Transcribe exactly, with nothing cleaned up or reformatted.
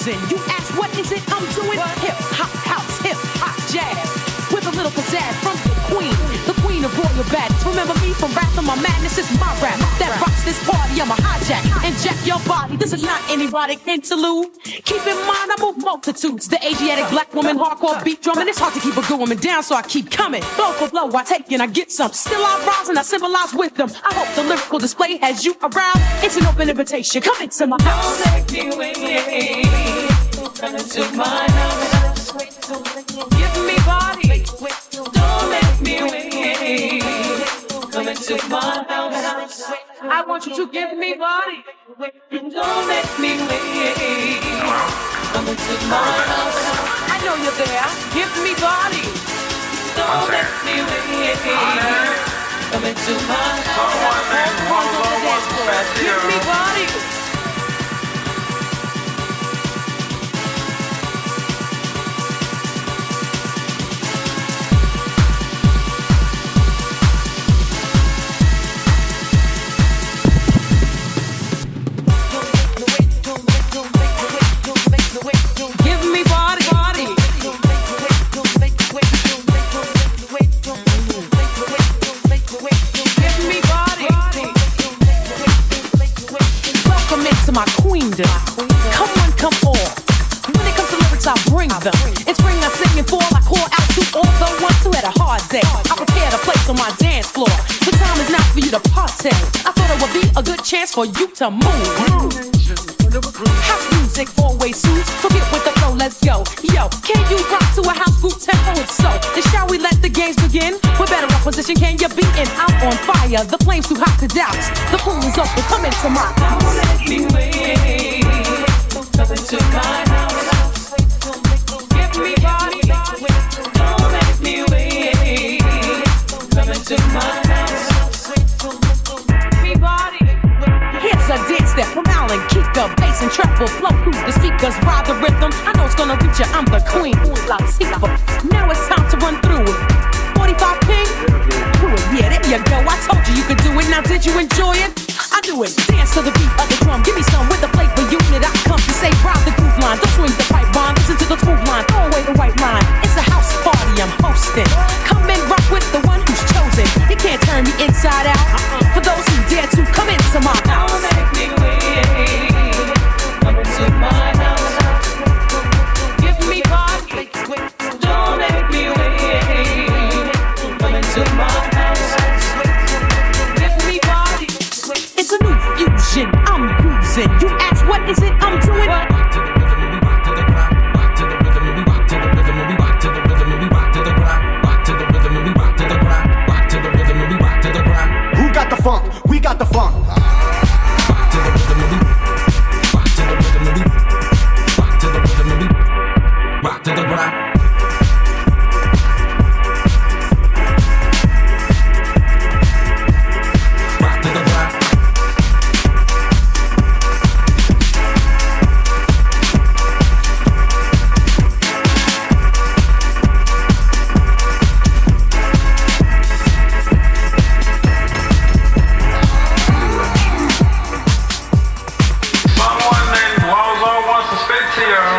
cruising. You ask what is it I'm doing? Hip hop, house, hip hop, jazz with a little pizzazz from the queen, the queen of royal badness. Remember me from Wrath of My Madness. It's my rap that rocks this party. I'm a hijack and jack your body. This is not an erotic interlude. Keep in mind I move multitudes. The Asiatic black woman hardcore beat drumming. It's hard to keep a good woman down, so I keep coming. Blow for blow, I take and I get some. Still I rise and I symbolize with them. I hope the lyrical display has you around. It's an open invitation. Come into my house. Don't take me with me. Come into my house. Give me body. Don't make me wait. Come into my house. I want you to give me body. Don't make me wait. Come into my house. I know you're there. Give me body. Don't make me wait. Come into my house. Give me body. Come on, come on. When it comes to lyrics, I bring them. In spring, I sing and fall. I call out to all the ones who had a hard day. I prepare a place on my dance floor. The time is now for you to partake. I thought it would be a good chance for you to move. House music always suits. Forget with the flow, let's go. Yo, can you rock to a house group tempo? It's so. And shall we let the games begin? What better opposition can you be in? I'm on fire. The flame's too hot to doubt. The pool is open. Come into my house. Come into my house. Give me body. Don't make me wait. Come into my house. Give me body. Here's a dance step from Allen Kika. Bass and treble flow through the speakers. Ride the rhythm. I know it's gonna reach you. I'm the queen. La Tifa. Now it's time to run through it. forty-five ping. Do it. Yeah, there you go. I told you you could do it. Now did you enjoy it? I do it. Dance to the beat of the drum. Give me some with the flavor unit. I come to say, rob the groove line. Don't swing the pipe line. Listen to the groove line. Throw away the white line. It's a house party I'm hosting. Come and rock with the one who's chosen. You can't turn me inside out. For those who dare to come into my house. Don't make me wait. Come into my house. Give me body. Don't make me wait. Come into my house. I'm cruising. You ask what is it I'm doing? Back to the rhythm and we rock to the ground. Back to the rhythm and we rock to the rhythm and we rock to the rhythm and we rock to the ground. Back to the rhythm and we rock to the ground. Back to the rhythm and we rock to the ground. Who got the funk? We got the funk. Back to the rhythm and we rock to the rhythm and we rock to the rhythm and we rock to the ground. Yeah.